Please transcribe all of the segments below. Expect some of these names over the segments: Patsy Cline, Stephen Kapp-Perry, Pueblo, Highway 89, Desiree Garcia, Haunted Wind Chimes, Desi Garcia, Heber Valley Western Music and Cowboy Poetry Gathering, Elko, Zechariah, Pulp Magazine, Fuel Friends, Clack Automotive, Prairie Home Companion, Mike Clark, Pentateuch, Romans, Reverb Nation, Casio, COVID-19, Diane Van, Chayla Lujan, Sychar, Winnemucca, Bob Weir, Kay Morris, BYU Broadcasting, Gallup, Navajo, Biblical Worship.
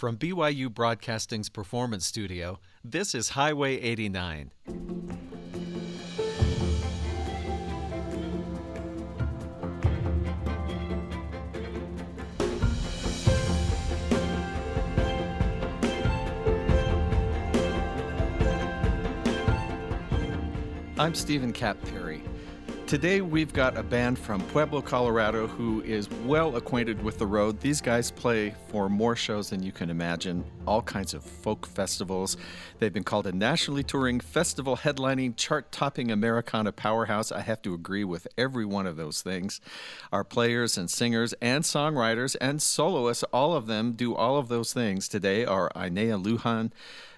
From BYU Broadcasting's Performance Studio, this is Highway 89. I'm Stephen Kapp-Perry. Today we've got a band from Pueblo, Colorado, who is well acquainted with the road. These guys play for more shows than you can imagine, all kinds of folk festivals. They've been called a nationally touring, festival headlining, chart-topping Americana powerhouse. I have to agree with every one of those things. Our players and singers and songwriters and soloists, all of them do all of those things. Today are Aenea Lujan,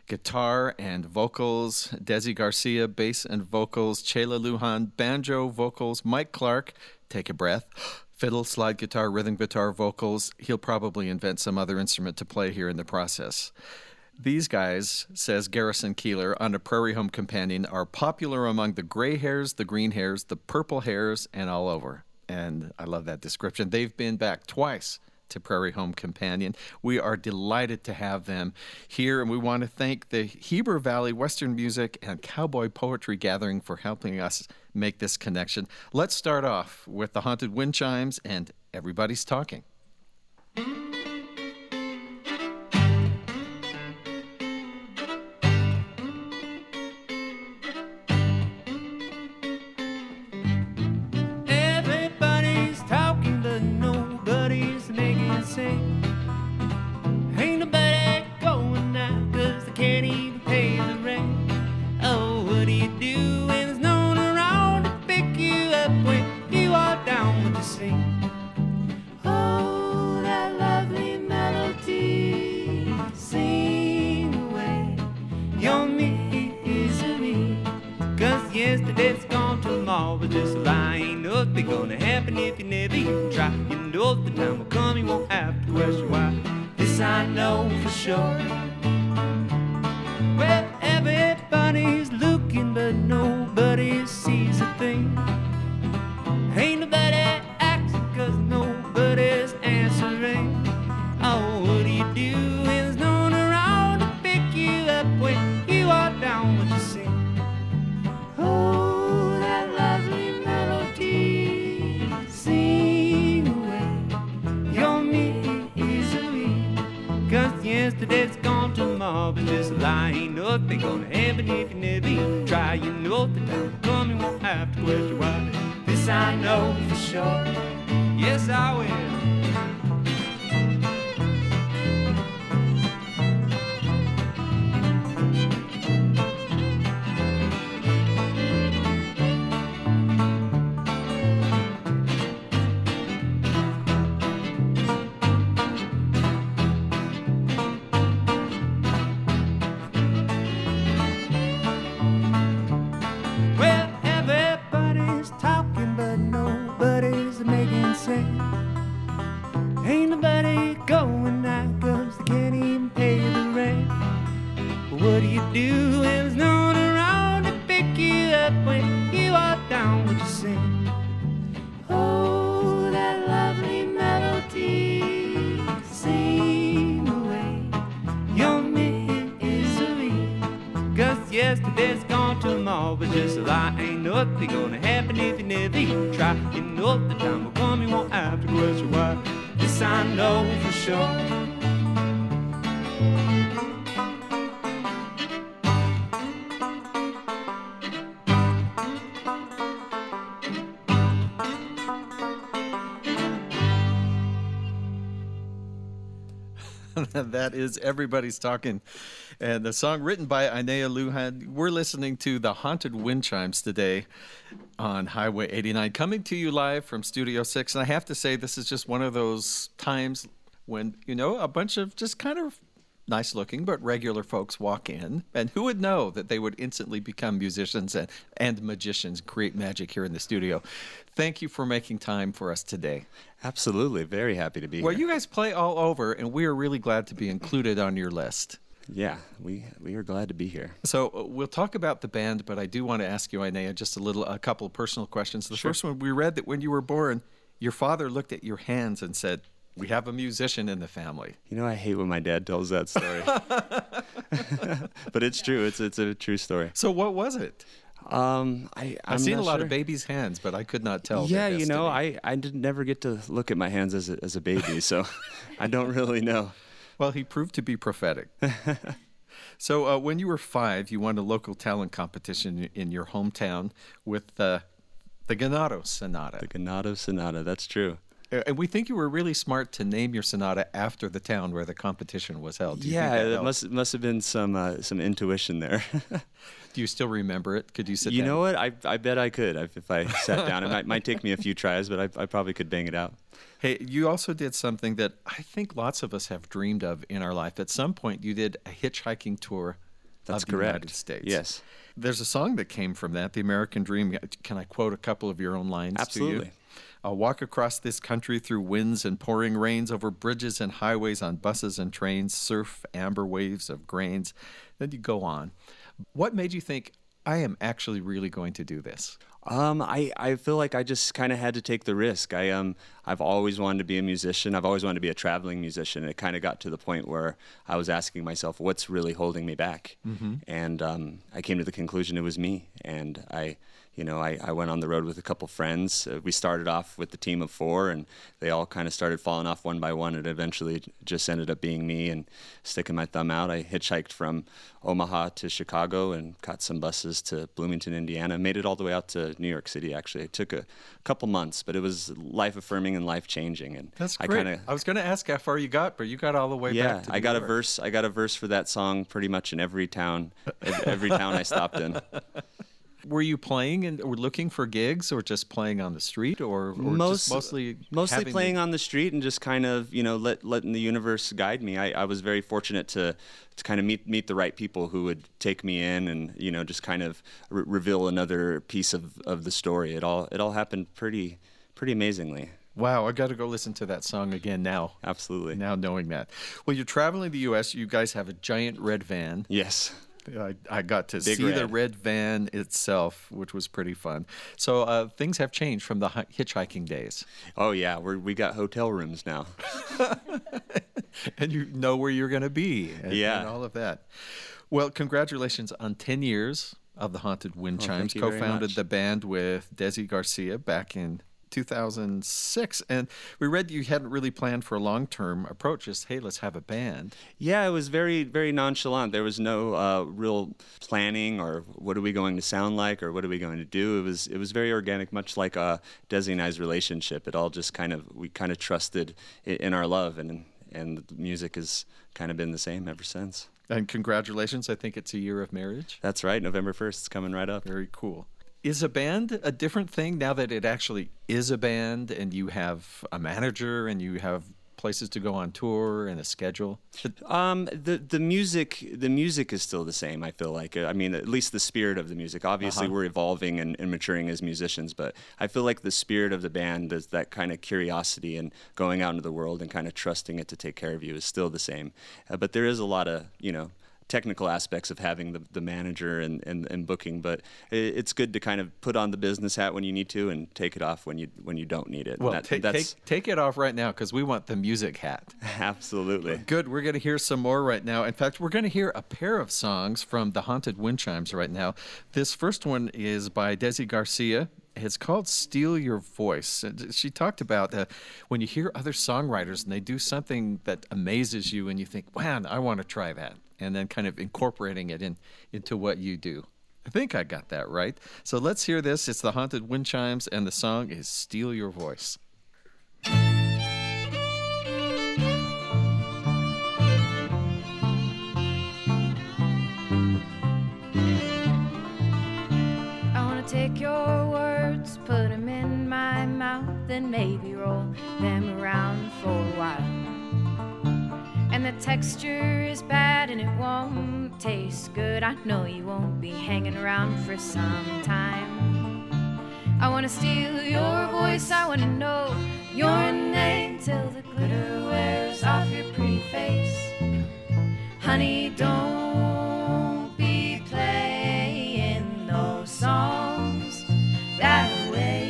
guitar and vocals, Desi Garcia, bass and vocals, Chayla Lujan, banjo, vocals, Mike Clark, take a breath, fiddle, slide guitar, rhythm guitar, vocals. He'll probably invent some other instrument to play here in the process. These guys, says Garrison Keillor on a Prairie Home Companion, are popular among the gray hairs, the green hairs, the purple hairs, and all over. And I love that description. They've been back twice to Prairie Home Companion. We are delighted to have them here, and we want to thank the Heber Valley Western Music and Cowboy Poetry Gathering for helping us make this connection. Let's start off with the Haunted Wind Chimes and Everybody's Talking. That is Everybody's Talking, and the song written by Aenea Lujan. We're listening to the Haunted Wind Chimes today on Highway 89, coming to you live from Studio 6. And I have to say, this is just one of those times when, you know, a bunch of just kind of nice-looking but regular folks walk in, and who would know that they would instantly become musicians and magicians, create magic here in the studio. Thank you for making time for us today. Absolutely. Very happy to be here. Well, you guys play all over, and we are really glad to be included on your list. Yeah, we are glad to be here. So we'll talk about the band, but I do want to ask you, Aenea, just a couple of personal questions. The first one, we read that when you were born, your father looked at your hands and said, We have a musician in the family. You know, I hate when my dad tells that story. But it's true. It's a true story. So what was it? I've seen a lot of babies' hands, but I could not tell. Yeah, you know, I did never get to look at my hands as a baby, so I don't really know. Well, he proved to be prophetic. So when you were 5, you won a local talent competition in your hometown with the Ganado Sonata. The Ganado Sonata, that's true. And we think you were really smart to name your sonata after the town where the competition was held. Do you think that must have been some intuition there. Do you still remember it? Could you sit down? You know what? I bet I could if I sat down. It might take me a few tries, but I probably could bang it out. Hey, you also did something that I think lots of us have dreamed of in our life. At some point, you did a hitchhiking tour of the United States. Yes. There's a song that came from that, The American Dream. Can I quote a couple of your own lines to you? Absolutely. I'll walk across this country through winds and pouring rains, over bridges and highways, on buses and trains, surf amber waves of grains. Then you go on. What made you think, I am actually really going to do this? I feel like I just kind of had to take the risk. I've always wanted to be a musician. I've always wanted to be a traveling musician. It kind of got to the point where I was asking myself, what's really holding me back? Mm-hmm. And I came to the conclusion it was me. And I went on the road with a couple friends. We started off with the team of 4, and they all kind of started falling off one by one. It eventually just ended up being me and sticking my thumb out. I hitchhiked from Omaha to Chicago and caught some buses to Bloomington, Indiana. Made it all the way out to New York City, actually. It took a couple months, but it was life-affirming and life-changing. And that's great. I was going to ask how far you got, but you got all the way back to New York. I got a verse for that song pretty much in every town I stopped in. Were you playing or looking for gigs, or just playing on the street, or mostly playing on the street and just kind of, you know, letting the universe guide me? I was very fortunate to kind of meet the right people who would take me in and, you know, just kind of reveal another piece of the story. It all happened pretty amazingly. Wow, I got to go listen to that song again now. Absolutely. Now knowing that. Well, you're traveling the U.S. You guys have a giant red van. Yes. I got to see the red van itself, which was pretty fun. So things have changed from the hitchhiking days. Oh, yeah. We got hotel rooms now. And you know where you're going to be and all of that. Well, congratulations on 10 years of the Haunted Wind Chimes. Co-founded the band with Desi Garcia back in 2006, and we read you hadn't really planned for a long-term approach, just, hey, let's have a band. Yeah, it was very, very nonchalant. There was no real planning, or what are we going to sound like, or what are we going to do. It was very organic, much like Desi and I's relationship. It all just we trusted in our love, and music has kind of been the same ever since. And congratulations, I think it's a year of marriage. That's right, November 1st, it's coming right up. Very cool. Is a band a different thing now that it actually is a band, and you have a manager and you have places to go on tour and a schedule? The music is still the same, I feel like. I mean, at least the spirit of the music. Obviously, we're evolving and maturing as musicians, but I feel like the spirit of the band is that kind of curiosity and going out into the world and kind of trusting it to take care of you is still the same. But there is a lot of, you know, technical aspects of having the manager and booking, but it's good to kind of put on the business hat when you need to and take it off when you don't need it. Well, take it off right now, because we want the music hat. Absolutely. Good. We're going to hear some more right now. In fact, we're going to hear a pair of songs from the Haunted Wind Chimes right now. This first one is by Desi Garcia. It's called Steal Your Voice. She talked about when you hear other songwriters and they do something that amazes you and you think, wow, I want to try that, and then kind of incorporating it into what you do. I think I got that right. So let's hear this. It's the Haunted Wind Chimes, and the song is Steal Your Voice. I want to take your words, put them in my mouth, and maybe roll them around for a while. And the texture is bad and it won't taste good. I know you won't be hanging around for some time. I wanna steal your voice, I wanna know your name till the glitter wears off your pretty face. Honey, don't be playing those songs that way.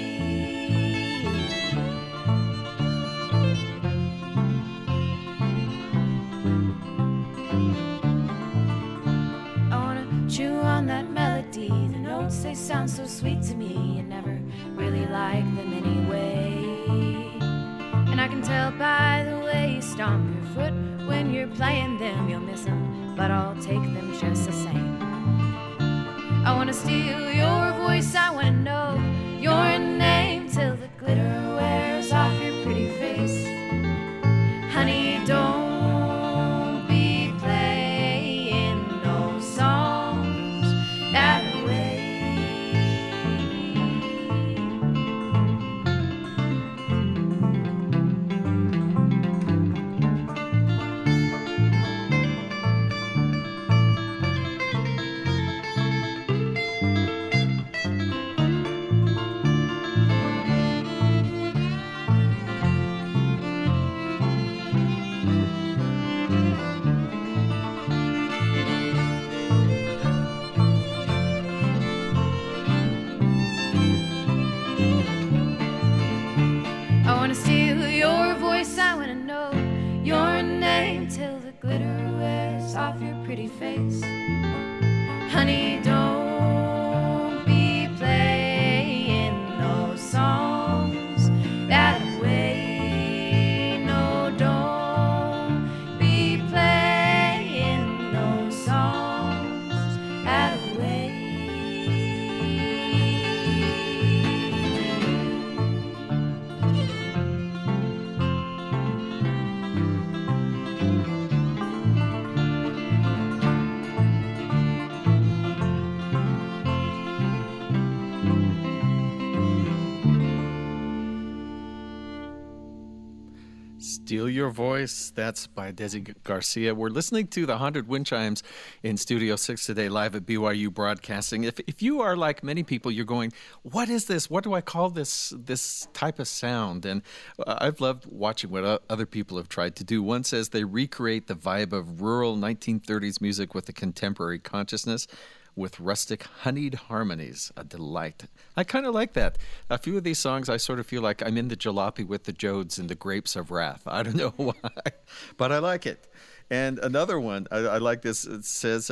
always sound so sweet to me. I never really liked them anyway. And I can tell by the way you stomp your foot when you're playing them. You'll miss them, but I'll take them just the same. I wanna steal your voice, I wanna know your name till the glitter wears off your pretty face. Honey, don't be playing no songs that face. Honey, don't be playing no songs that way. No, don't be playing no songs that way. Steal Your Voice, that's by Desi Garcia. We're listening to the Haunted Wind Chimes in Studio 6 today, live at BYU Broadcasting. If you are like many people, you're going, what is this? What do I call this type of sound? And I've loved watching what other people have tried to do. One says they recreate the vibe of rural 1930s music with a contemporary consciousness, with rustic honeyed harmonies, a delight. I kind of like that. A few of these songs, I sort of feel like I'm in the jalopy with the Jodes and the Grapes of Wrath. I don't know why, but I like it. And another one, I like this. It says,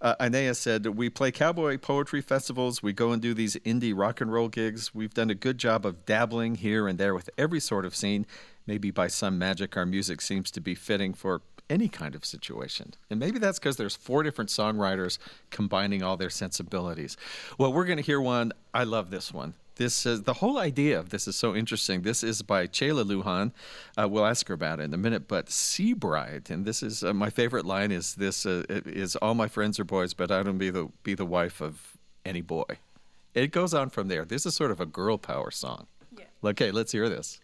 Aenea said, we play cowboy poetry festivals. We go and do these indie rock and roll gigs. We've done a good job of dabbling here and there with every sort of scene. Maybe by some magic, our music seems to be fitting for any kind of situation. And maybe that's because there's 4 different songwriters combining all their sensibilities. Well, we're going to hear one. I love this one. This is, the whole idea of this is so interesting. This is by Chayla Lujan. We'll ask her about it in a minute, but Sea Bride. And this is, my favorite line is this, is all my friends are boys, but I don't be the wife of any boy. It goes on from there. This is sort of a girl power song. Yeah. Okay, let's hear this.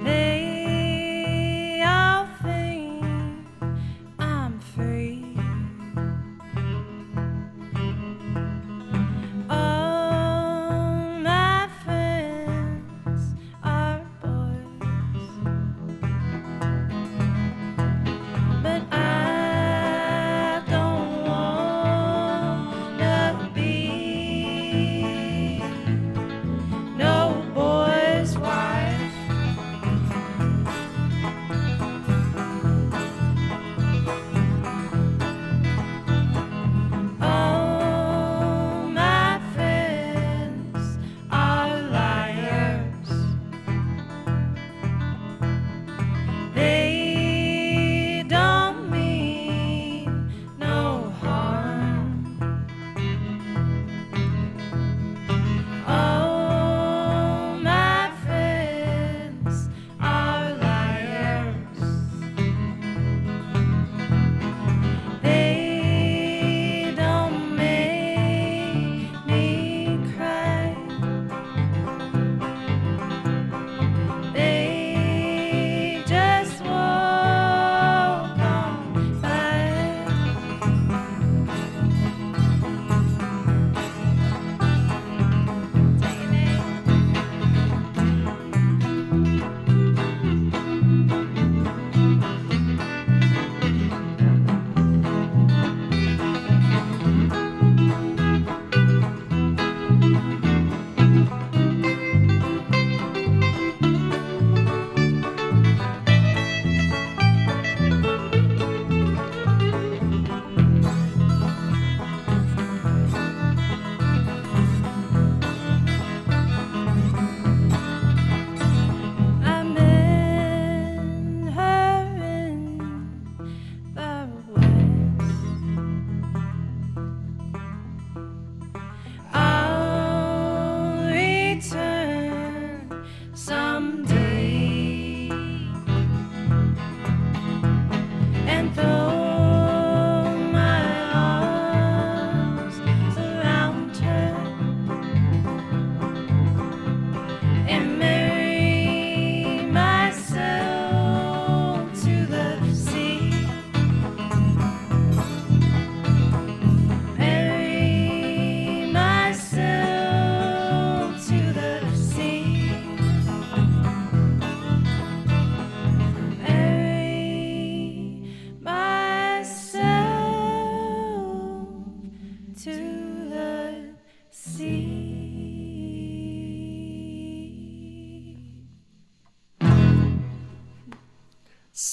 They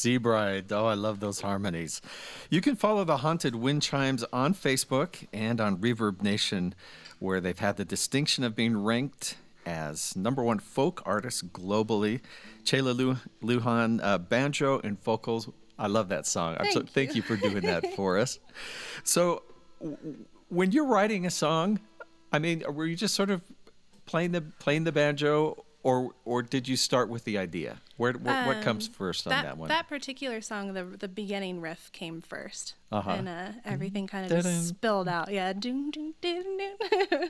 Seabright. Oh, I love those harmonies. You can follow the Haunted Wind Chimes on Facebook and on Reverb Nation, where they've had the distinction of being ranked as number one folk artist globally. Chayla Lujan, banjo and vocals. I love that song. Thank you for doing that for us. So when you're writing a song, I mean, were you just sort of playing the banjo, or did you start with the idea? What comes first on that one? That particular song, the beginning riff came first, and everything kind of just spilled out. Yeah, doom, doom, doom, doom.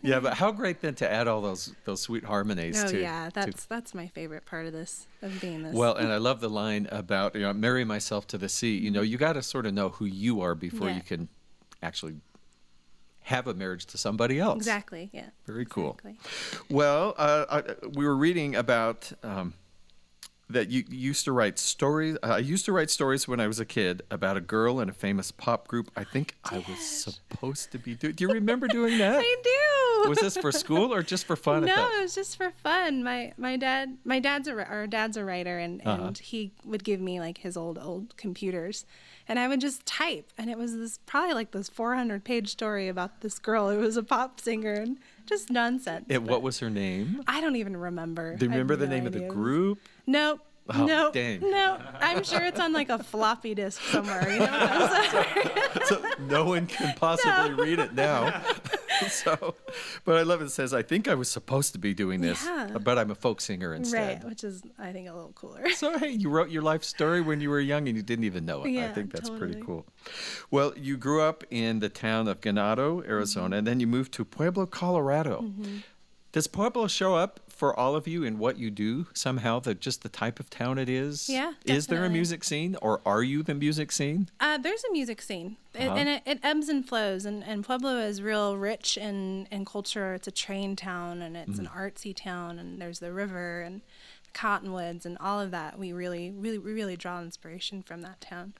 Yeah, but how great then to add all those sweet harmonies to. Oh yeah, that's my favorite part of this. Well, and I love the line about, you know, marry myself to the sea. You know, you got to sort of know who you are before you can actually have a marriage to somebody else. Exactly, yeah. Very cool. Exactly. Well, we were reading about that you used to write stories. I used to write stories when I was a kid about a girl in a famous pop group. I think I was supposed to be doing... Do you remember doing that? I do. Was this for school or just for fun? No, it was just for fun. My dad's a writer, and he would give me like his old computers. And I would just type, and it was this 400-page story about this girl who was a pop singer and just nonsense. What was her name? I don't even remember. Do you remember the name of the group? Nope. Oh, no, dang. No, I'm sure it's on like a floppy disk somewhere. You know what I'm saying? So no one can possibly read it now. So, but I love it. It says, I think I was supposed to be doing this, but I'm a folk singer instead. Right, which is, I think, a little cooler. So, hey, you wrote your life story when you were young and you didn't even know it. Yeah, I think that's pretty cool. Well, you grew up in the town of Ganado, Arizona, and then you moved to Pueblo, Colorado. Mm-hmm. Does Pueblo show up for all of you in what you do somehow, just the type of town it is? Yeah, definitely. Is there a music scene, or are you the music scene? There's a music scene, and it ebbs and flows, and Pueblo is real rich in culture. It's a train town, and it's an artsy town, and there's the river and cottonwoods and all of that. We really draw inspiration from that town.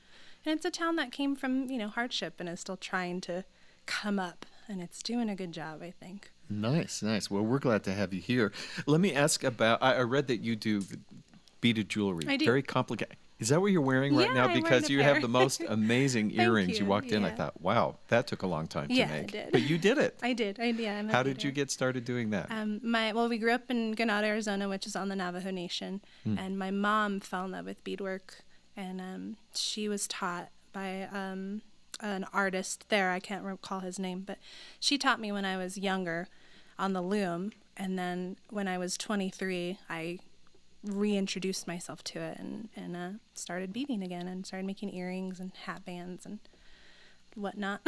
And it's a town that came from, you know, hardship and is still trying to come up, and it's doing a good job, I think. Nice. Well, we're glad to have you here. Let me ask about, I read that you do beaded jewelry. I do. Very complicated. Is that what you're wearing right now? Because you have the most amazing earrings. You walked in, I thought, wow, that took a long time to make. Yeah, I did. But you did it. I did. How did you get started doing that? We grew up in Ganado, Arizona, which is on the Navajo Nation. And my mom fell in love with beadwork. And she was taught by... an artist there, I can't recall his name, but she taught me when I was younger on the loom, and then when I was 23, I reintroduced myself to it and started beading again and started making earrings and hat bands and whatnot.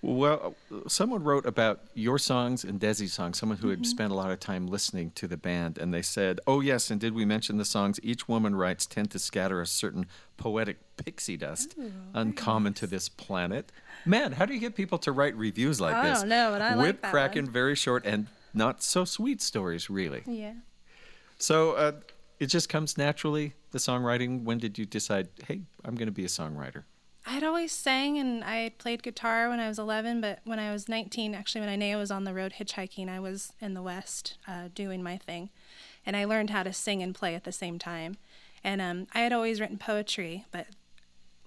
Well, someone wrote about your songs and Desi's songs, someone who had spent a lot of time listening to the band, and they said, oh yes, and did we mention the songs each woman writes tend to scatter a certain poetic pixie dust uncommon to this planet. Man, how do you get people to write reviews like this? I don't know, but I like that. Whip-cracking, very short, and not so sweet stories, really. Yeah. So it just comes naturally, the songwriting. When did you decide, hey, I'm going to be a songwriter? I'd always sang, and I played guitar when I was 11, but when I was 19, actually when Aenea was on the road hitchhiking, I was in the West doing my thing. And I learned how to sing and play at the same time. And I had always written poetry, but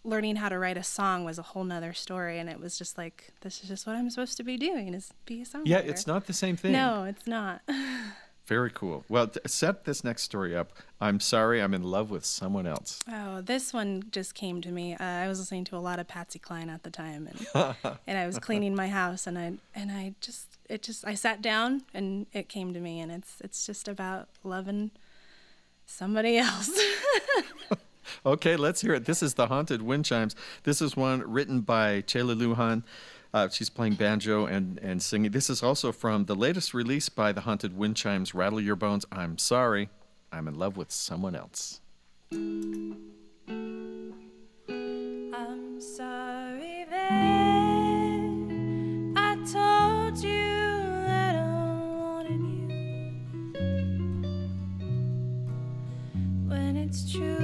learning how to write a song was a whole nother story. And it was just like, this is just what I'm supposed to be doing, is be a songwriter. Yeah, it's not the same thing. No, it's not. Very cool. Well, set this next story up. I'm sorry, I'm in love with someone else. Oh, this one just came to me. I was listening to a lot of Patsy Cline at the time, and I was cleaning my house, and I sat down, and it came to me, and it's just about loving somebody else. Okay, let's hear it. This is the Haunted Wind Chimes. This is one written by Chayla Lujan. She's playing banjo and singing. This is also from the latest release by the Haunted Wind Chimes, Rattle Your Bones, I'm Sorry, I'm in Love with Someone Else. I'm sorry that I told you that I wanted you, when it's true.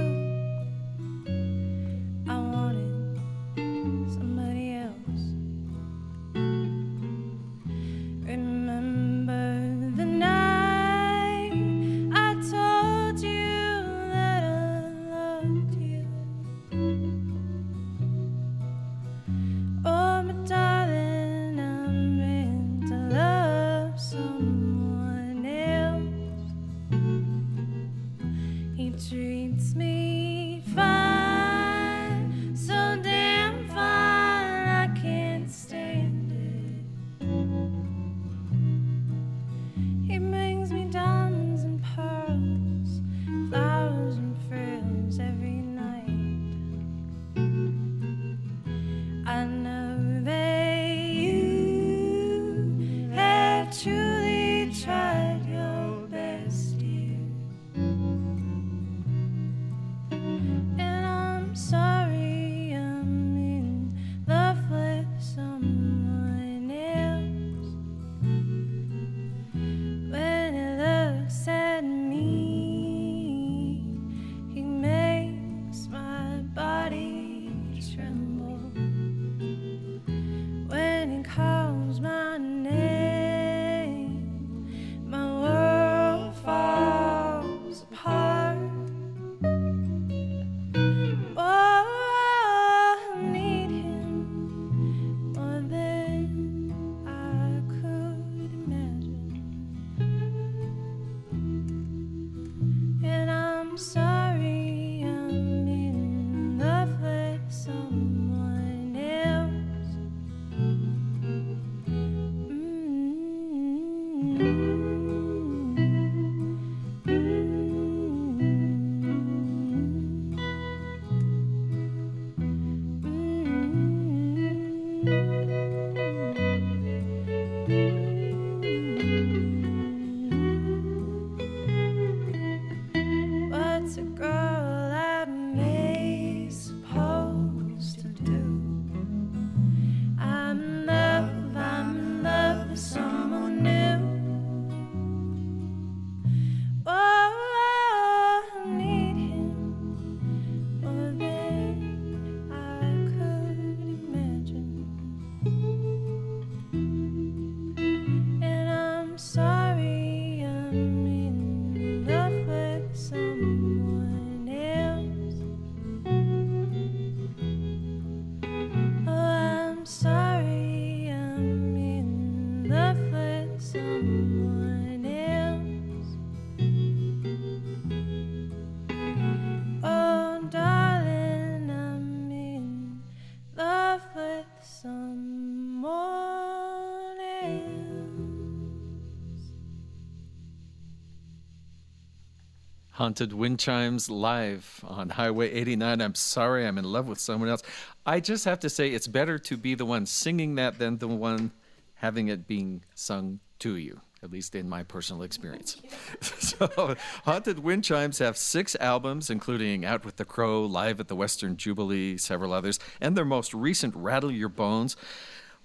Haunted Wind Chimes live on Highway 89. I'm sorry, I'm in love with someone else. I just have to say it's better to be the one singing that than the one having it being sung to you, at least in my personal experience. So Haunted Wind Chimes have 6 albums, including Out with the Crow, Live at the Western Jubilee, several others, and their most recent, Rattle Your Bones.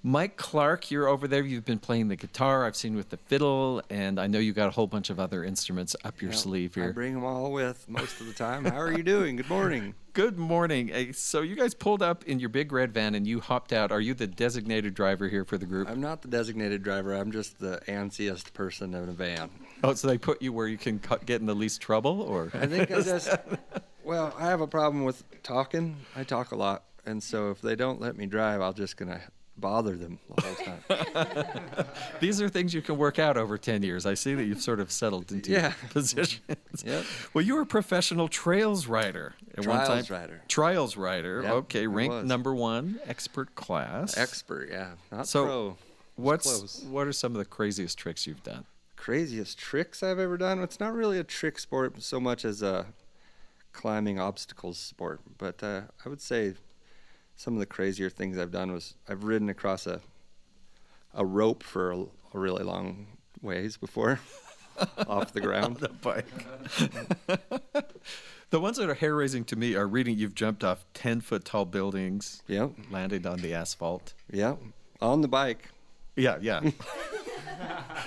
Mike Clark, you're over there. You've been playing the guitar. I've seen with the fiddle, and I know you got a whole bunch of other instruments up your sleeve here. I bring them all with most of the time. How are you doing? Good morning. Good morning. So you guys pulled up in your big red van, and you hopped out. Are you the designated driver here for the group? I'm not the designated driver. I'm just the antsiest person in a van. Oh, so they put you where you can get in the least trouble? Or I think I just, well, I have a problem with talking. I talk a lot, and so if they don't let me drive, I'm just going to bother them all the time. These are things you can work out over 10 years. I see that you've sort of settled into your positions. Yep. Well, you were a professional trails rider at one time. Trials rider. Yep, okay, ranked number 1, expert class. Expert, yeah. Not so pro. What are some of the craziest tricks you've done? Craziest tricks I've ever done? It's not really a trick sport so much as a climbing obstacles sport, but I would say some of the crazier things I've done was I've ridden across a rope for a really long ways before off the ground. On the bike. The ones that are hair-raising to me are reading you've jumped off 10-foot-tall buildings, landed on the asphalt. Yeah, on the bike. Yeah.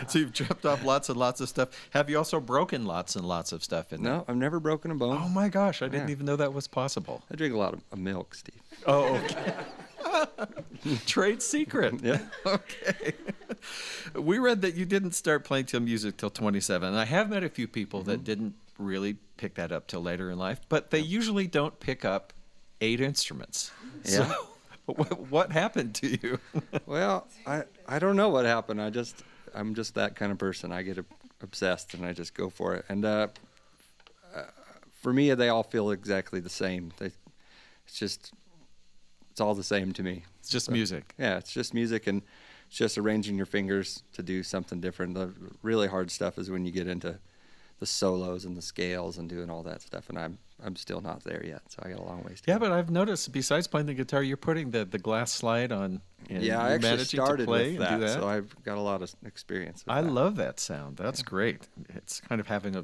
So you've jumped off lots and lots of stuff. Have you also broken lots and lots of stuff in there? No, I've never broken a bone. Oh, my gosh. I didn't even know that was possible. I drink a lot of milk, Steve. Oh, okay. Trade secret. Yeah. Okay. We read that you didn't start playing music till 27. And I have met a few people that didn't really pick that up till later in life, but they usually don't pick up 8 instruments. Yeah. So what happened to you? Well, I don't know what happened. I'm just that kind of person. I get obsessed and I just go for it. And for me, they all feel exactly the same. It's all the same to me. It's just music. Yeah, it's just music, and it's just arranging your fingers to do something different. The really hard stuff is when you get into the solos and the scales and doing all that stuff, and I'm still not there yet, so I got a long ways to go. Yeah, but I've noticed besides playing the guitar, you're putting the glass slide on. And I actually started with that, so I've got a lot of experience with that. I love that sound. That's great. It's kind of having a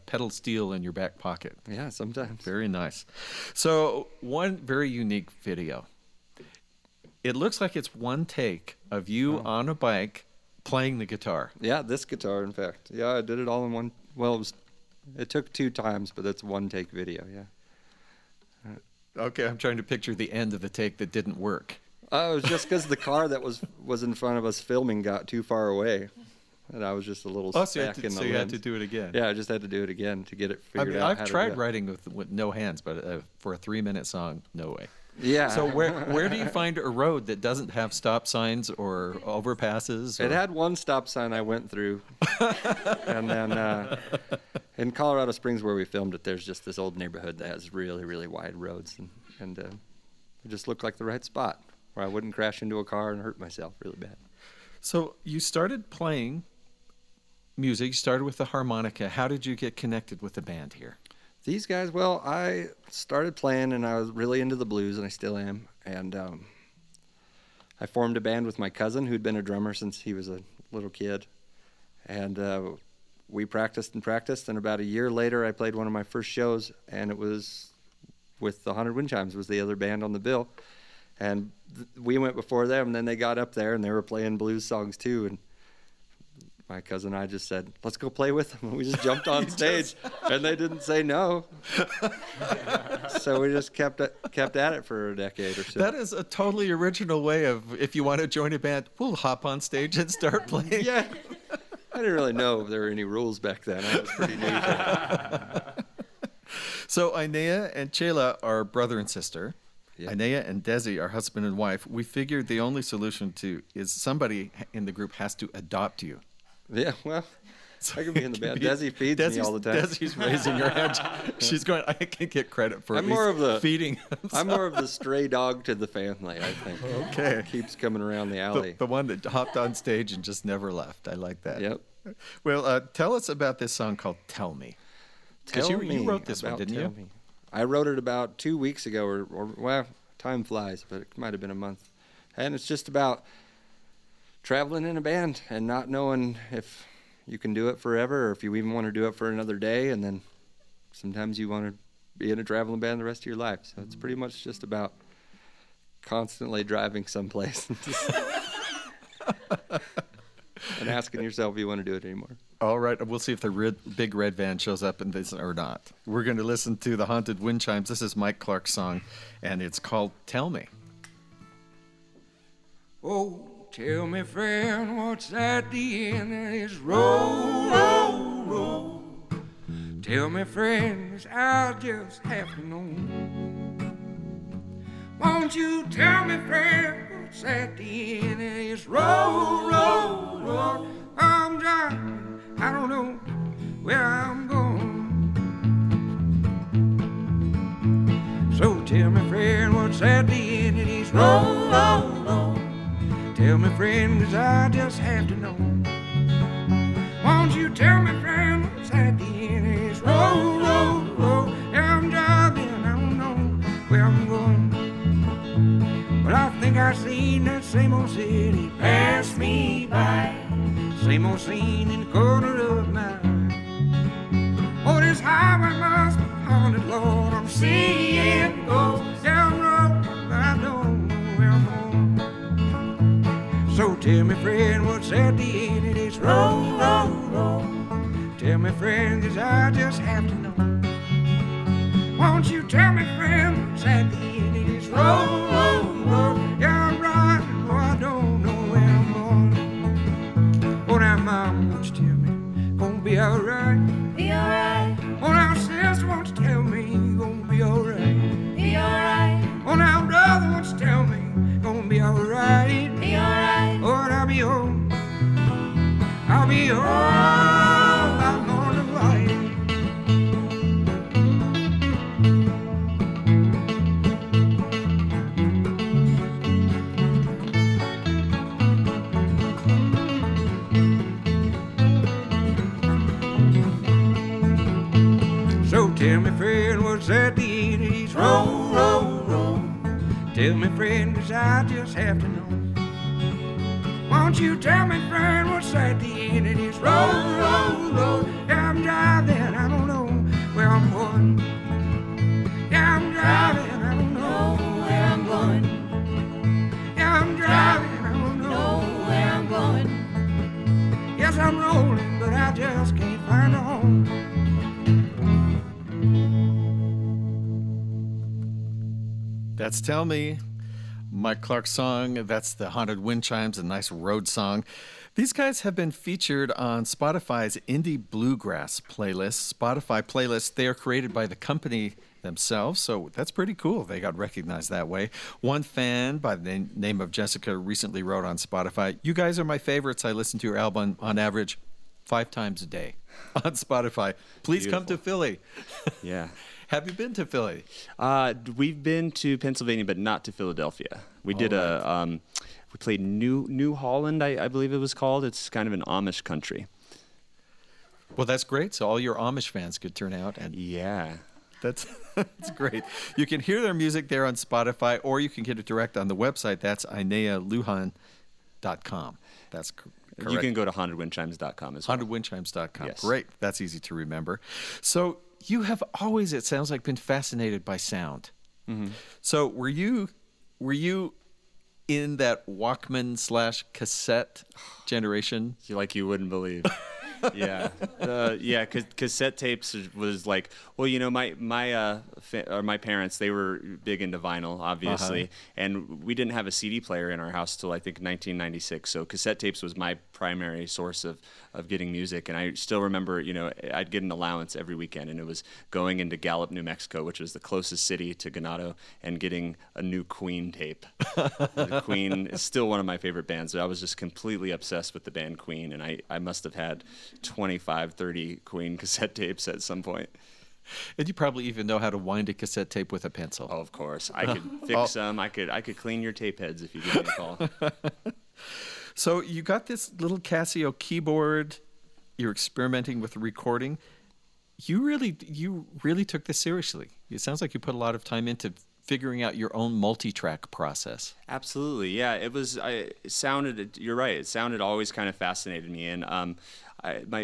pedal steel in your back pocket. Yeah, sometimes. Very nice. So one very unique video. It looks like it's one take of you on a bike playing the guitar. Yeah, this guitar, in fact. Yeah, I did it all in one. Well, it took 2 times, but that's one take video, yeah. Okay, I'm trying to picture the end of the take that didn't work. Oh, it was just because the car that was in front of us filming got too far away, and I was just a little speck in the lens. So you had to do it again. Yeah, I just had to do it again to get it figured out. I've tried writing with no hands, but for a 3-minute song, no way. Yeah. So where do you find a road that doesn't have stop signs or overpasses? Or? It had one stop sign I went through. And then in Colorado Springs where we filmed it, there's just this old neighborhood that has really, really wide roads. And it just looked like the right spot where I wouldn't crash into a car and hurt myself really bad. So you started playing music. You started with the harmonica. How did you get connected with the band here? These guys, well, I started playing, and I was really into the blues, and I still am. And I formed a band with my cousin who'd been a drummer since he was a little kid. And we practiced, and about a year later I played one of my first shows, and it was with the Haunted Wind Chimes, was the other band on the bill. And we went before them, and then they got up there, and they were playing blues songs too. And my cousin and I just said, let's go play with them. And we just jumped on stage, and they didn't say no. So we just kept at it for a decade or so. That is a totally original way of, if you want to join a band, we'll hop on stage and start playing. Yeah. I didn't really know if there were any rules back then. I was pretty new. So Aenea and Chayla are brother and sister. Yep. Aenea and Desi are husband and wife. We figured the only solution is somebody in the group has to adopt you. Yeah, well, so I could be in the band. Desi feeds me all the time. Desi's raising her hand. She's going, I can get credit for feeding himself. I'm more of the stray dog to the family, I think. Okay. It keeps coming around the alley. The one that hopped on stage and just never left. I like that. Yep. Well, tell us about this song called Tell Me. Because you wrote this one, didn't you? Me. I wrote it about 2 weeks ago, well, time flies, but it might have been a month. And it's just about traveling in a band and not knowing if you can do it forever or if you even want to do it for another day, and then sometimes you want to be in a traveling band the rest of your life. So it's pretty much just about constantly driving someplace and asking yourself if you want to do it anymore. All right, we'll see if the big red van shows up in this or not. We're going to listen to the Haunted Wind Chimes. This is Mike Clark's song, and it's called Tell Me. Oh, tell me, friend, what's at the end of this road, road, road? Tell me, friend, 'cause I just have to know. Won't you tell me, friend, what's at the end of this road, road, road? I'm driving, I don't know where I'm going. So tell me, friend, what's at the end of this road, road, road? Tell me, friend, 'cause I just have to know. Won't you tell me, friend, what's at the end of this road, road, road? I'm driving, I don't know where I'm going, but I think I seen that same old city pass me by, same old scene in the corner of my eye. Oh, this highway must be haunted, Lord, I'm seeing ghosts down the road, but I don't know where I'm going. So tell me, friend, what's at the end of this road, road, road? Tell me, friend, 'cause I just have to know. Won't you tell me, friend, what's at the end of this road, road, road? Yeah, I'm riding, oh, I don't know where I'm going. Oh, now, Mom, won't you tell me, gonna be all right? Be all right. Oh, now, Sis, won't you tell me, gonna be all right? Be all right. Oh, now, Brother, won't you tell me, gonna be all right? Be all right. Lord, I'll be home. I'll be home. I'm gonna ride. So tell me, friend, what's at the end of these road, road, road? Tell me, friend, 'cause I just have to know. Won't you tell me, friend, what's at the end of this road, road, road? Yeah, I'm driving, I don't know where I'm going. Yeah, I'm driving, I don't know where I'm going. Yeah, I'm driving, I don't know where I'm going. Yes, I'm rolling, but I just can't find a home. That's Tell Me, Mike Clark's song. That's the Haunted Wind Chimes, a nice road song. These guys have been featured on Spotify's Indie Bluegrass playlist. Spotify playlists, they are created by the company themselves, so that's pretty cool. They got recognized that way. One fan by the name of Jessica recently wrote on Spotify, "You guys are my favorites. I listen to your album on average 5 times a day on Spotify. Please come to Philly." Yeah. Have you been to Philly? We've been to Pennsylvania, but not to Philadelphia. We did we played New Holland, I believe it was called. It's kind of an Amish country. Well, that's great. So all your Amish fans could turn out. And yeah. That's great. You can hear their music there on Spotify, or you can get it direct on the website. That's AeneaLujan.com. That's correct. You can go to hauntedwindchimes.com as well. Hauntedwindchimes.com. Yes. Great. That's easy to remember. So you have always, it sounds like, been fascinated by sound. Mm-hmm. So were you in that Walkman/cassette generation? Like you wouldn't believe. Yeah. Cassette tapes was like, well, you know, my parents, they were big into vinyl, obviously, and we didn't have a CD player in our house till I think 1996. So cassette tapes was my primary source of getting music. And I still remember, you know, I'd get an allowance every weekend, and it was going into Gallup, New Mexico, which was the closest city to Ganado, and getting a new Queen tape. The Queen is still one of my favorite bands. I was just completely obsessed with the band Queen, and I must have had 25, 30 Queen cassette tapes at some point. And you probably even know how to wind a cassette tape with a pencil. Oh, of course. I could fix them. I could clean your tape heads if you give me a call. So you got this little Casio keyboard. You're experimenting with recording. You really took this seriously. It sounds like you put a lot of time into figuring out your own multi-track process. Absolutely, yeah. You're right. It sounded always kind of fascinated me. And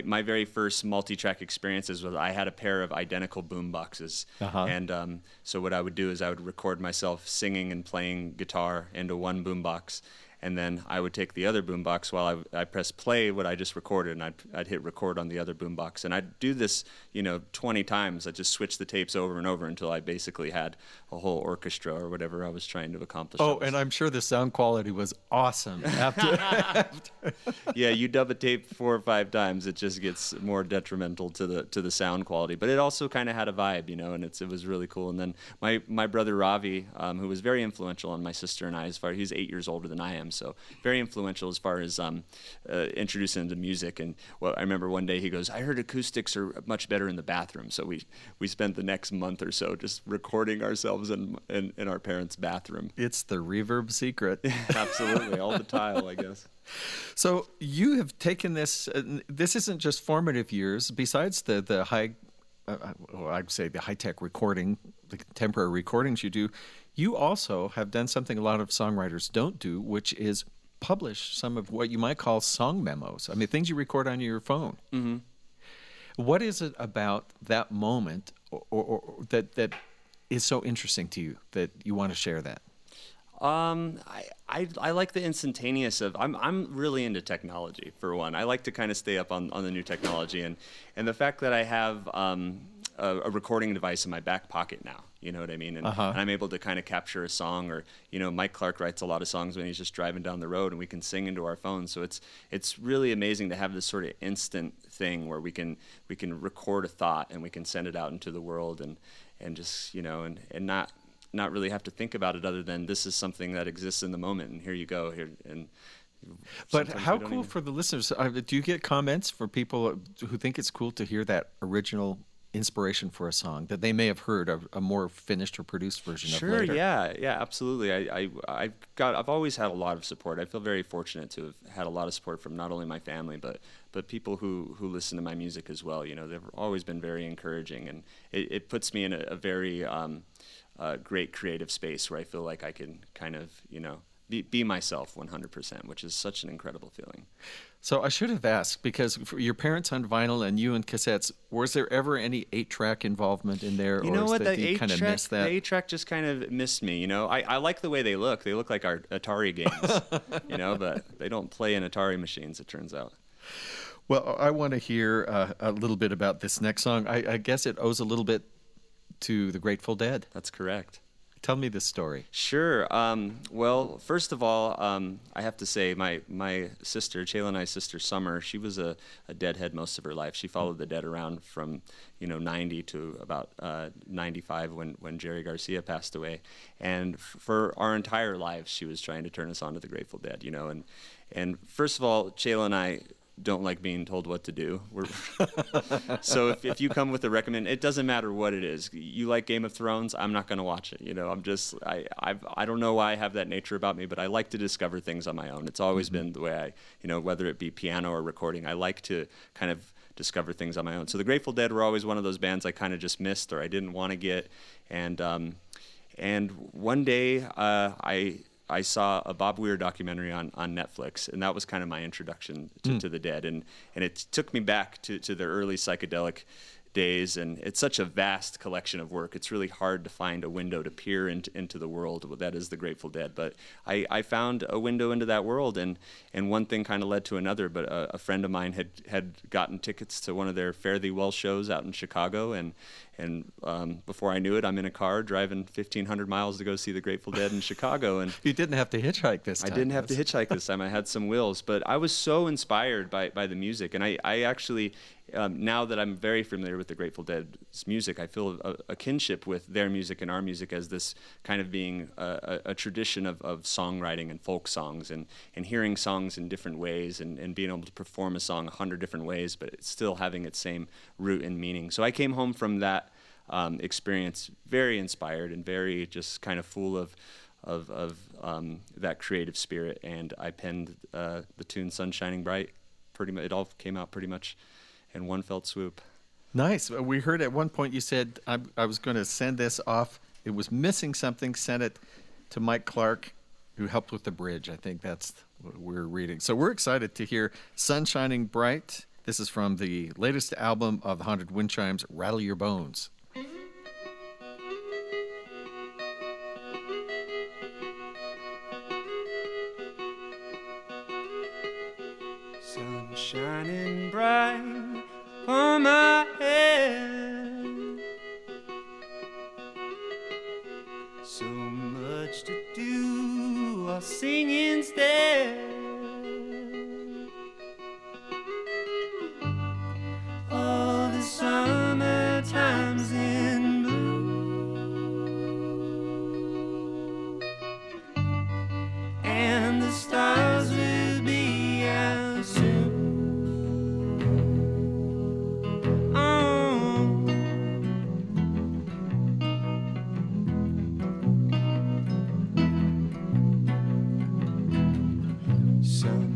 my very first multi-track experiences was I had a pair of identical boom boxes. And so what I would do is I would record myself singing and playing guitar into one boom box. And then I would take the other boombox while I press play what I just recorded, and I'd hit record on the other boombox. And I'd do this, 20 times. I'd just switch the tapes over and over until I basically had a whole orchestra or whatever I was trying to accomplish. Oh, and I'm sure the sound quality was awesome. Yeah, you dub a tape 4 or 5 times, it just gets more detrimental to the sound quality. But it also kind of had a vibe, and it was really cool. And then my brother Ravi, who was very influential on my sister and I, he's 8 years older than I am. So very influential as far as introducing him to music. And I remember one day he goes, I heard acoustics are much better in the bathroom. So we spent the next month or so just recording ourselves in our parents' bathroom. It's the reverb secret. Absolutely. All the tile, I guess. So you have taken this, this isn't just formative years, besides the I'd say the high-tech recording, the contemporary recordings you do. You also have done something a lot of songwriters don't do, which is publish some of what you might call song memos. I mean, things you record on your phone. Mm-hmm. What is it about that moment or that is so interesting to you that you want to share that? I like the instantaneous of, I'm really into technology, for one. I like to kind of stay up on the new technology, and the fact that I have a recording device in my back pocket now. You know what I mean? And, and I'm able to kind of capture a song, or, Mike Clark writes a lot of songs when he's just driving down the road, and we can sing into our phones. So it's really amazing to have this sort of instant thing where we can record a thought and we can send it out into the world and just, and not really have to think about it other than this is something that exists in the moment, and here you go. But how cool for the listeners. Do you get comments for people who think it's cool to hear that original inspiration for a song that they may have heard a more finished or produced version of later? Sure, yeah, absolutely. I've always had a lot of support. I feel very fortunate to have had a lot of support from not only my family, but people who listen to my music as well. They've always been very encouraging, and it puts me in a very great creative space where I feel like I can kind of, be myself 100%, which is such an incredible feeling. So I should have asked, because for your parents on vinyl and you on cassettes, was there ever any 8-track involvement in there? The 8-track just kind of missed me. I like the way they look. They look like our Atari games, but they don't play in Atari machines, it turns out. Well, I want to hear a little bit about this next song. I guess it owes a little bit to the Grateful Dead. That's correct. Tell me this story. Sure. Well, first of all, I have to say my sister, Chayla and I's sister, Summer, she was a Deadhead most of her life. She followed the Dead around from, 90 to about 95 when Jerry Garcia passed away. And for our entire lives, she was trying to turn us on to the Grateful Dead, And first of all, Chayla and I don't like being told what to do. So if you come with a recommend, it doesn't matter what it is. You like Game of Thrones? I'm not going to watch it. I don't know why I have that nature about me, but I like to discover things on my own. It's always been the way I, whether it be piano or recording, I like to kind of discover things on my own. So the Grateful Dead were always one of those bands I kind of just missed or I didn't want to get. And one day I saw a Bob Weir documentary on Netflix, and that was kind of my introduction to the Dead. And it took me back to their early psychedelic days, and it's such a vast collection of work. It's really hard to find a window to peer into the world. Well, that is the Grateful Dead, but I found a window into that world, and one thing kind of led to another. But a friend of mine had gotten tickets to one of their Fare Thee Well shows out in Chicago, and before I knew it, I'm in a car driving 1,500 miles to go see the Grateful Dead in Chicago. And you didn't have to hitchhike this time. I didn't have to hitchhike this time. I had some wheels, but I was so inspired by the music, and I actually. Now that I'm very familiar with the Grateful Dead's music, I feel a kinship with their music and our music as this kind of being a tradition of songwriting and folk songs and hearing songs in different ways and being able to perform a song 100 different ways, but it's still having its same root and meaning. So I came home from that experience very inspired and very just kind of full of that creative spirit, and I penned the tune Sun Shining Bright. Pretty much, it all came out pretty much in one felt swoop. Nice. We heard at one point you said, I was going to send this off. It was missing something. Sent it to Mike Clark, who helped with the bridge. I think that's what we're reading. So we're excited to hear Sun Shining Bright. This is from the latest album of the Haunted Wind Chimes, Rattle Your Bones. Sun shining bright on my head, so much to do, I'll sing instead. All the summer time's in blue, and the stars will be out soon.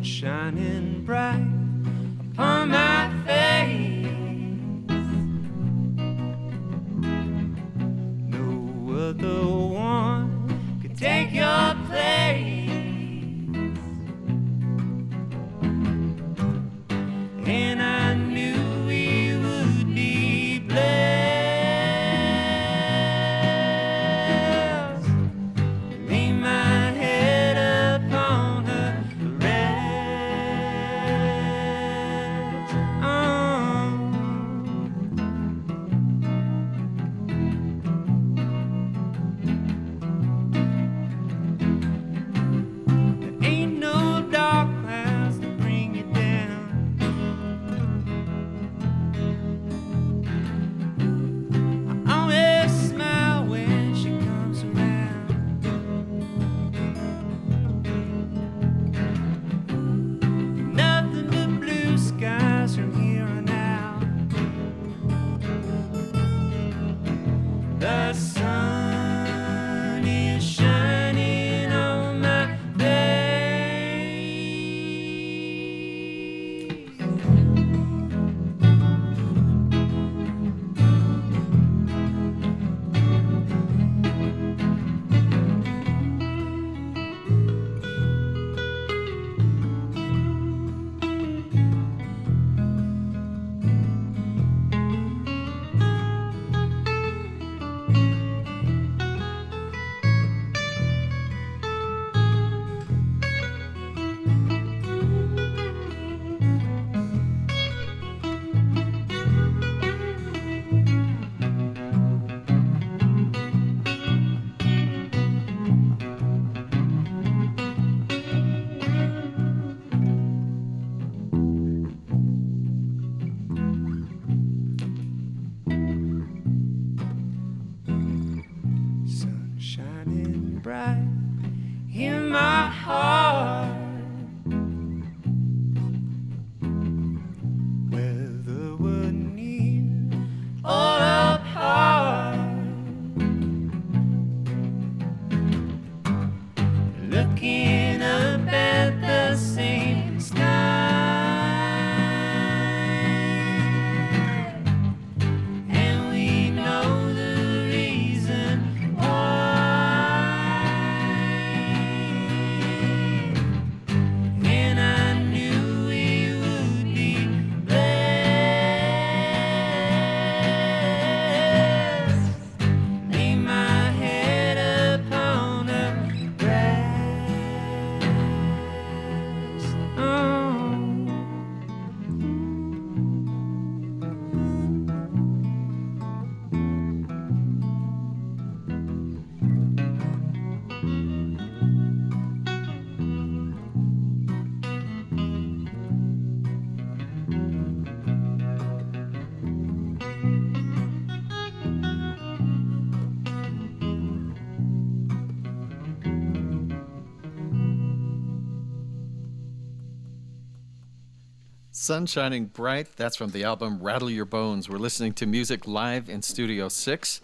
Shining bright upon my face, no other one could take your place, and I knew we would be blessed. Lay my head upon her. Sky Sun Shining Bright, that's from the album Rattle Your Bones. We're listening to music live in Studio 6,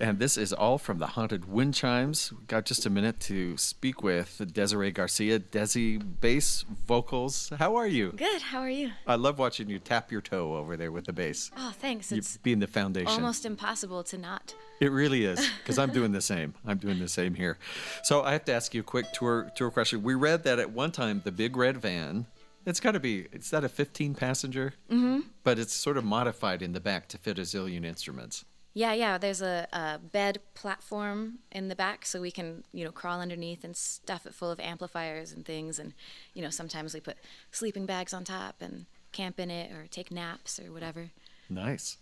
and this is all from the Haunted Wind Chimes. We've got just a minute to speak with Desiree Garcia. Desi, bass, vocals, how are you? Good, how are you? I love watching you tap your toe over there with the bass. Oh, thanks. It's being the foundation. Almost impossible to not. It really is, because I'm doing the same. I'm doing the same here. So I have to ask you a quick tour question. We read that at one time the Big Red Van... It's got to be, is that a 15-passenger? Mm-hmm. But it's sort of modified in the back to fit a zillion instruments. Yeah. There's a bed platform in the back, so we can, crawl underneath and stuff it full of amplifiers and things. And, sometimes we put sleeping bags on top and camp in it or take naps or whatever. Nice.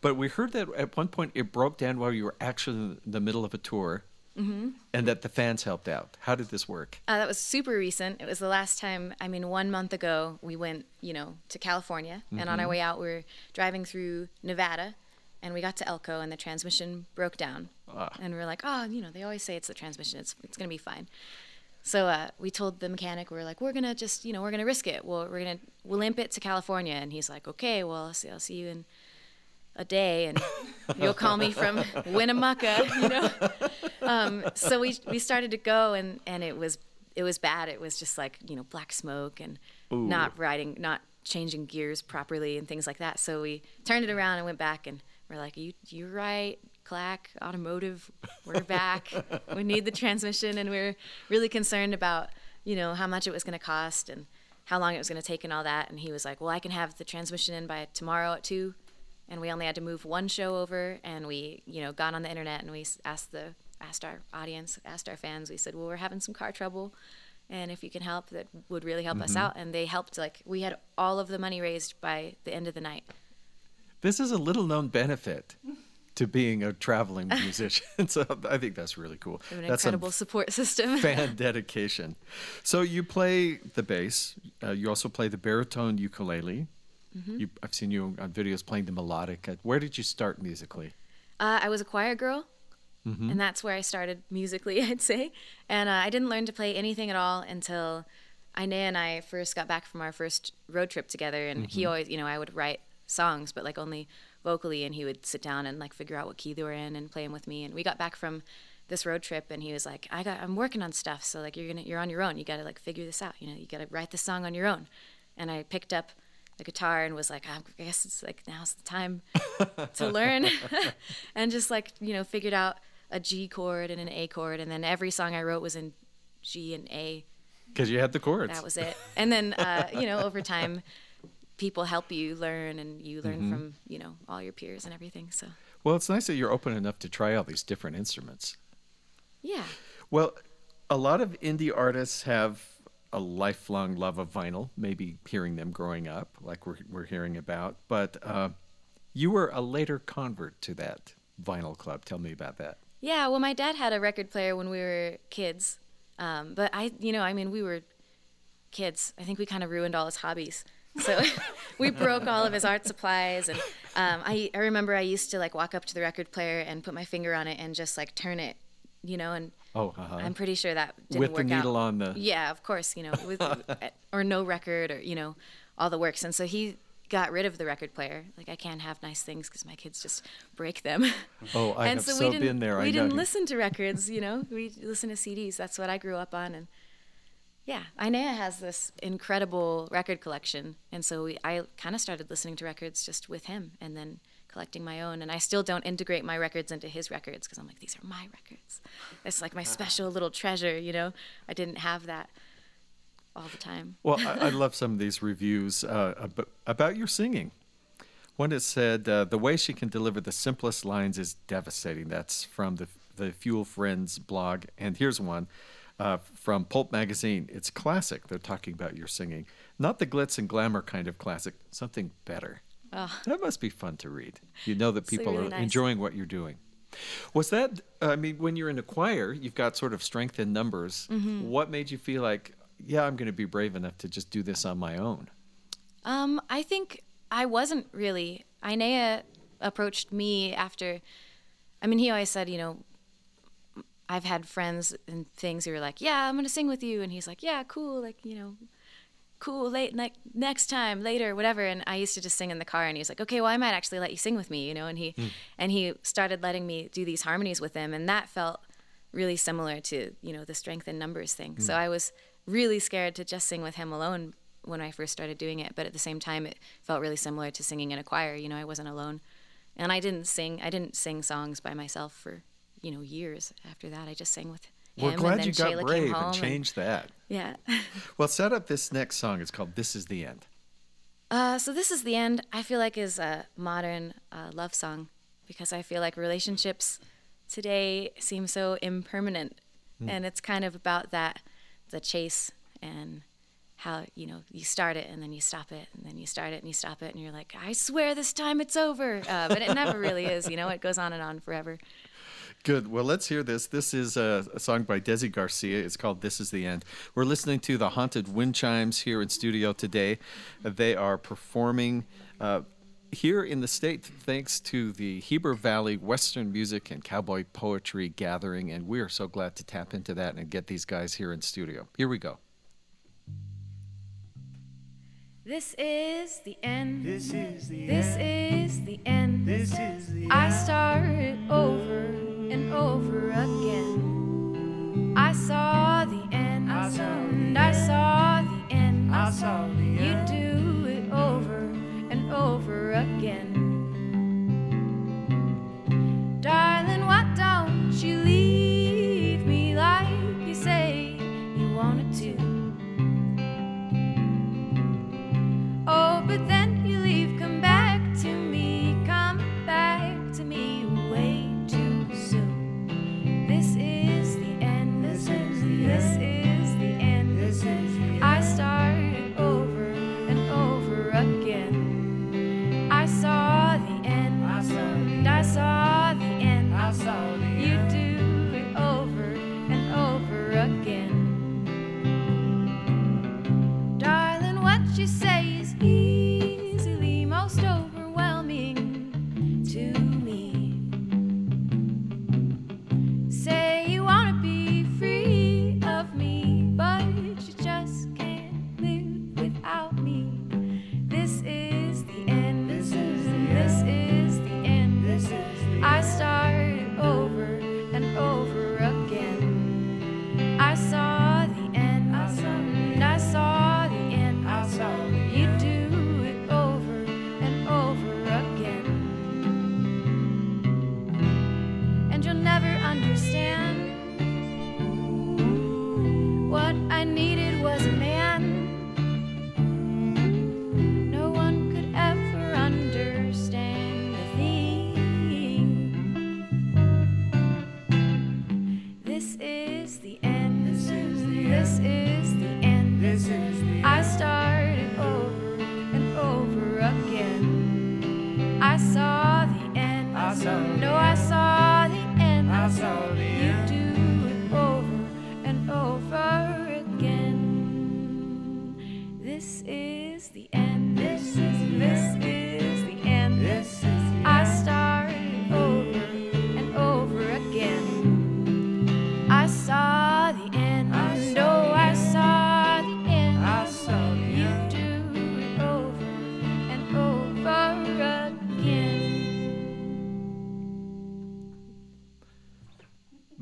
But we heard that at one point it broke down while you were actually in the middle of a tour. Mm-hmm. And that the fans helped out. How did this work? That was super recent. It was the last time, 1 month ago, we went, to California. Mm-hmm. And on our way out, we were driving through Nevada, and we got to Elko, and the transmission broke down. And we were like, they always say it's the transmission. It's going to be fine. So we told the mechanic, we were like, we're going to just, we're going to risk it. We'll limp it to California. And he's like, okay, well, I'll see you in a day, and you'll call me from Winnemucca, So we started to go, and it was bad. It was just like, black smoke and Ooh. Not changing gears properly and things like that. So we turned it around and went back, and we're like, you're right, Clack Automotive, we're back. We need the transmission, and we're really concerned about, how much it was going to cost and how long it was going to take and all that. And he was like, well, I can have the transmission in by tomorrow at 2:00. And we only had to move one show over, and we, got on the internet, and we asked our fans. We said, well, we're having some car trouble, and if you can help, that would really help mm-hmm. us out. And they helped. Like, we had all of the money raised by the end of the night. This is a little-known benefit to being a traveling musician. So I think that's really cool. That's incredible support system. Fan dedication. So you play the bass. You also play the baritone ukulele. Mm-hmm. I've seen you on videos playing the melodic. Where did you start musically? I was a choir girl, mm-hmm. and that's where I started musically, I'd say. And I didn't learn to play anything at all until Aenea and I first got back from our first road trip together. And mm-hmm. he always, I would write songs, but only vocally. And he would sit down and figure out what key they were in and play them with me. And we got back from this road trip, and he was like, "I'm working on stuff. So you're on your own. You got to figure this out. You got to write this song on your own." And I picked up the guitar and was like, I guess it's now's the time to learn, and just figured out a G chord and an A chord, and then every song I wrote was in G and A because you had the chords. That was it. And then over time, people help you learn, and you learn mm-hmm. from all your peers and everything. So well, it's nice that you're open enough to try all these different instruments. Yeah. Well, a lot of indie artists have a lifelong love of vinyl, maybe hearing them growing up, like we're hearing about. But you were a later convert to that vinyl club. Tell me about that. Yeah, well, my dad had a record player when we were kids. But we were kids. I think we kind of ruined all his hobbies. So we broke all of his art supplies. And I remember I used to walk up to the record player and put my finger on it and just turn it, and I'm pretty sure that didn't work out. With the needle on the... Yeah, of course, with or no record or, all the works. And so he got rid of the record player. I can't have nice things because my kids just break them. Oh, I have so been there. We didn't listen to records, We listened to CDs. That's what I grew up on. And yeah, Aenea has this incredible record collection. And so I kind of started listening to records just with him and then collecting my own, and I still don't integrate my records into his records because I'm like, these are my records. It's my special little treasure, I didn't have that all the time. Well, I love some of these reviews about your singing. One that said, the way she can deliver the simplest lines is devastating. That's from the Fuel Friends blog. And here's one from Pulp Magazine. It's classic. They're talking about your singing. Not the glitz and glamour kind of classic, something better. Oh. That must be fun to read. That people really are nice. Enjoying what you're doing. Was that, when you're in a choir, you've got sort of strength in numbers. Mm-hmm. What made you feel like, yeah, I'm going to be brave enough to just do this on my own? I think I wasn't really. Aenea approached me after, he always said, I've had friends and things who were like, yeah, I'm going to sing with you. And he's like, yeah, cool, cool, late next time, later, whatever. And I used to just sing in the car, and he was like, okay, well, I might actually let you sing with me, you know. And he started letting me do these harmonies with him, and that felt really similar to, you know, the strength in numbers thing. So I was really scared to just sing with him alone when I first started doing it, but at the same time, it felt really similar to singing in a choir. You know, I wasn't alone, and I didn't sing songs by myself for, you know, years after that. I just sang with him. We're glad you got brave and changed that. Yeah. Well, set up this next song. It's called "This Is the End." So "This Is the End," I feel like, is a modern love song, because I feel like relationships today seem so impermanent, and it's kind of about that, the chase, and how, you know, you start it and then you stop it, and then you start it and you stop it, and you're like, I swear this time it's over, but it never really is, you know. It goes on and on forever. Good. Well, let's hear this. This is a song by Desi Garcia. It's called "This Is the End." We're listening to the Haunted Wind Chimes here in studio today. They are performing here in the state thanks to the Heber Valley Western Music and Cowboy Poetry Gathering, and we are so glad to tap into that and get these guys here in studio. Here we go. This is the end. This is the end. This is the end. This is the end. I started over and over again. I saw the end, and I saw the end. I saw the end. You do it over and over again. Darling, why don't you leave me like you say you wanted to? Oh, but then you leave, come back to me, come back to me.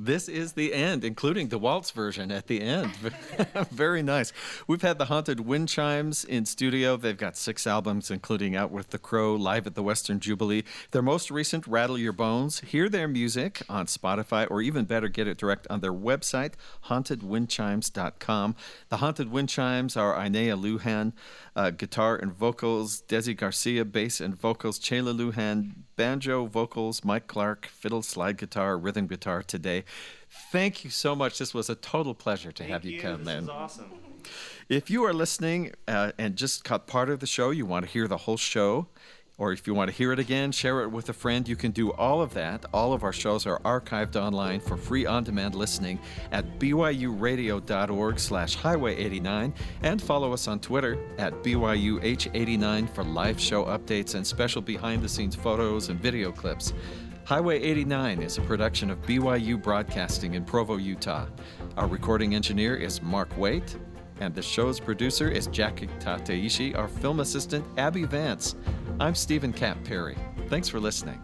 This is the end, including the waltz version at the end. Very nice. We've had the Haunted Wind Chimes in studio. They've got 6 albums, including Out with the Crow, Live at the Western Jubilee. Their most recent, Rattle Your Bones. Hear their music on Spotify, or even better, get it direct on their website, hauntedwindchimes.com. The Haunted Wind Chimes are Aenea Lujan, guitar and vocals, Desi Garcia, bass and vocals, Chayla Lujan, banjo, vocals, Mike Clark, fiddle, slide guitar, rhythm guitar today. Thank you so much. This was a total pleasure to have you come in. This is awesome. If you are listening and just caught part of the show, you want to hear the whole show, or if you want to hear it again, share it with a friend, you can do all of that. All of our shows are archived online for free on-demand listening at byuradio.org/highway89, and follow us on Twitter at BYUH89 for live show updates and special behind-the-scenes photos and video clips. Highway 89 is a production of BYU Broadcasting in Provo, Utah. Our recording engineer is Mark Waite. and the show's producer is Jackie Tateishi, our film assistant, Abby Vance. I'm Stephen Kapp-Perry. Thanks for listening.